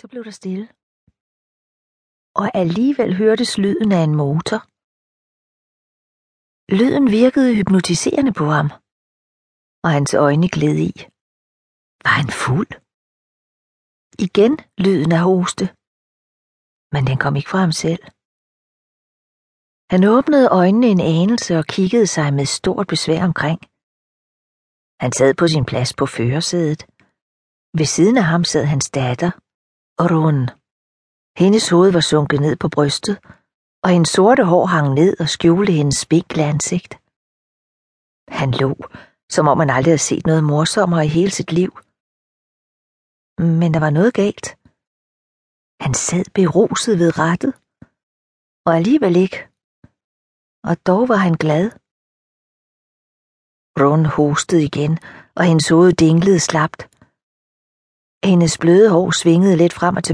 Så blev der stille. Og alligevel hørtes lyden af en motor. Lyden virkede hypnotiserende på ham, og hans øjne gled i. Var han fuld? Igen lyden af hoste, men den kom ikke fra ham selv. Han åbnede øjnene en anelse og kiggede sig med stort besvær omkring. Han sad på sin plads på førersædet. Ved siden af ham sad hans datter, Rún. Hendes hoved var sunket ned på brystet, og hendes sorte hår hang ned og skjulte hendes spinkle ansigt. Han lå, som om han aldrig havde set noget morsommere i hele sit liv. Men der var noget galt. Han sad beruset ved rattet, og alligevel ikke. Og dog var han glad. Rún hostede igen, og hendes hoved dinglede slapt. Hendes bløde hår svingede lidt frem og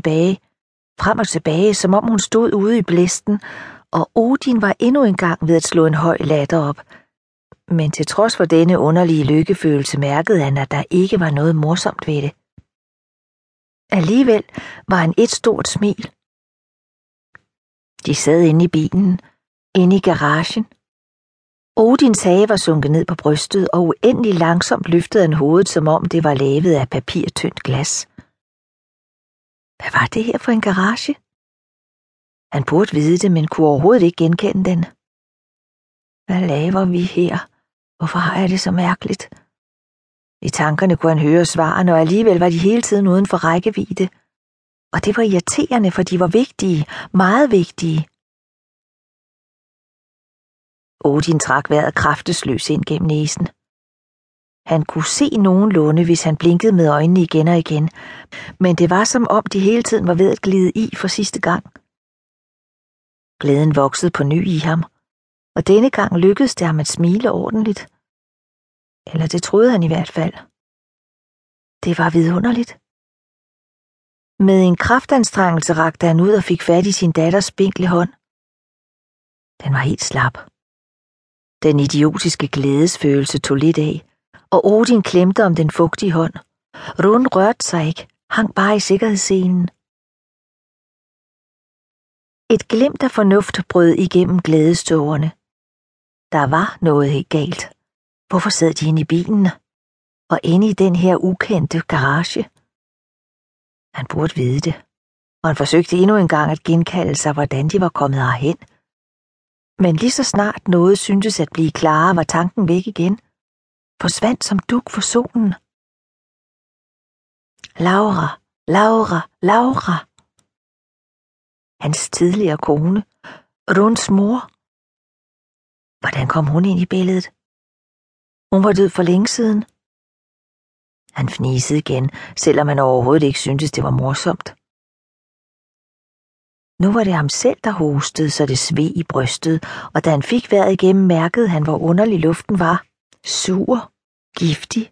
tilbage, som om hun stod ude i blæsten, og Ódinn var endnu en gang ved at slå en høj latter op. Men til trods for denne underlige lykkefølelse mærkede han, at der ikke var noget morsomt ved det. Alligevel var han et stort smil. De sad inde i bilen, inde i garagen. Ódinns hage var sunket ned på brystet, og uendelig langsomt løftede han hovedet, som om det var lavet af papirtyndt glas. Hvad var det her for en garage? Han burde vide det, men kunne overhovedet ikke genkende den. Hvad laver vi her? Hvorfor har jeg det så mærkeligt? I tankerne kunne han høre svarene, og alligevel var de hele tiden uden for rækkevidde. Og det var irriterende, for de var vigtige, meget vigtige. Ódinn trak vejret kraftesløs ind gennem næsen. Han kunne se nogenlunde, hvis han blinkede med øjnene igen og igen, men det var som om de hele tiden var ved at glide i for sidste gang. Glæden voksede på ny i ham, og denne gang lykkedes det ham at smile ordentligt. Eller det troede han i hvert fald. Det var vidunderligt. Med en kraftanstrengelse rakte han ud og fik fat i sin datters spinkle hånd. Den var helt slap. Den idiotiske glædesfølelse tog lidt af, og Ódinn klemte om den fugtige hånd. Rún rørte sig ikke, hang bare i sikkerhedsselen. Et glimt af fornuft brød igennem glædestårerne. Der var noget helt galt. Hvorfor sad de inde i bilen? Og inde i den her ukendte garage? Han burde vide det, og han forsøgte endnu en gang at genkalde sig, hvordan de var kommet herhen. Men lige så snart noget syntes at blive klarere, var tanken væk igen. Forsvandt som dug for solen. Laura. Hans tidligere kone, Rúns mor. Hvordan kom hun ind i billedet? Hun var død for længe siden. Han fnisede igen, selvom han overhovedet ikke syntes, det var morsomt. Nu var det ham selv, der hostede, så det sved i brystet, og da han fik vejret igennem, mærkede han, hvor underlig luften var. Sur, giftig.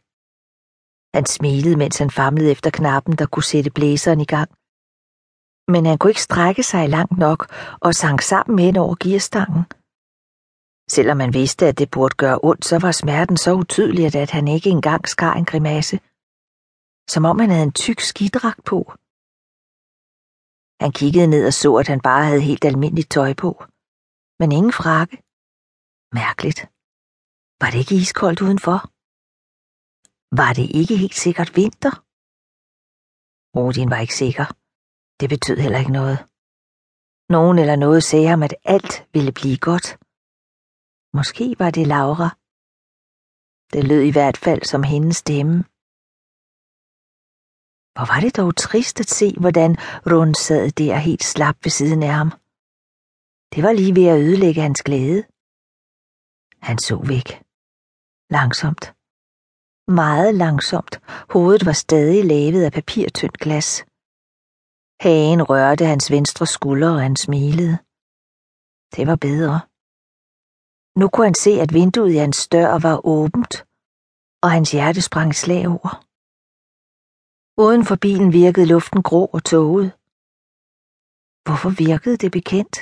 Han smilede, mens han famlede efter knappen, der kunne sætte blæseren i gang. Men han kunne ikke strække sig langt nok og sank sammen hen over gearstangen. Selvom han vidste, at det burde gøre ondt, så var smerten så utydelig, at han ikke engang skar en grimasse. Som om han havde en tyk skidragt på. Han kiggede ned og så, at han bare havde helt almindeligt tøj på. Men ingen frakke. Mærkeligt. Var det ikke iskoldt udenfor? Var det ikke helt sikkert vinter? Ódinn var ikke sikker. Det betød heller ikke noget. Nogen eller noget sagde ham, at alt ville blive godt. Måske var det Laura. Det lød i hvert fald som hendes stemme. Hvor var det dog trist at se, hvordan Rún sad der helt slap ved siden af ham. Det var lige ved at ødelægge hans glæde. Han så væk. Langsomt. Meget langsomt. Hovedet var stadig lavet af papirtyndt glas. Hagen rørte hans venstre skulder, og han smilede. Det var bedre. Nu kunne han se, at vinduet i hans dør var åbent, og hans hjerte sprang i slag over. Uden for bilen virkede luften grå og tåget. Hvorfor virkede det bekendt?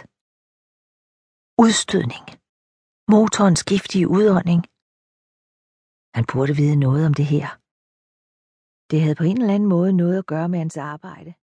Udstødning. Motorens giftige udånding. Han burde vide noget om det her. Det havde på en eller anden måde noget at gøre med hans arbejde.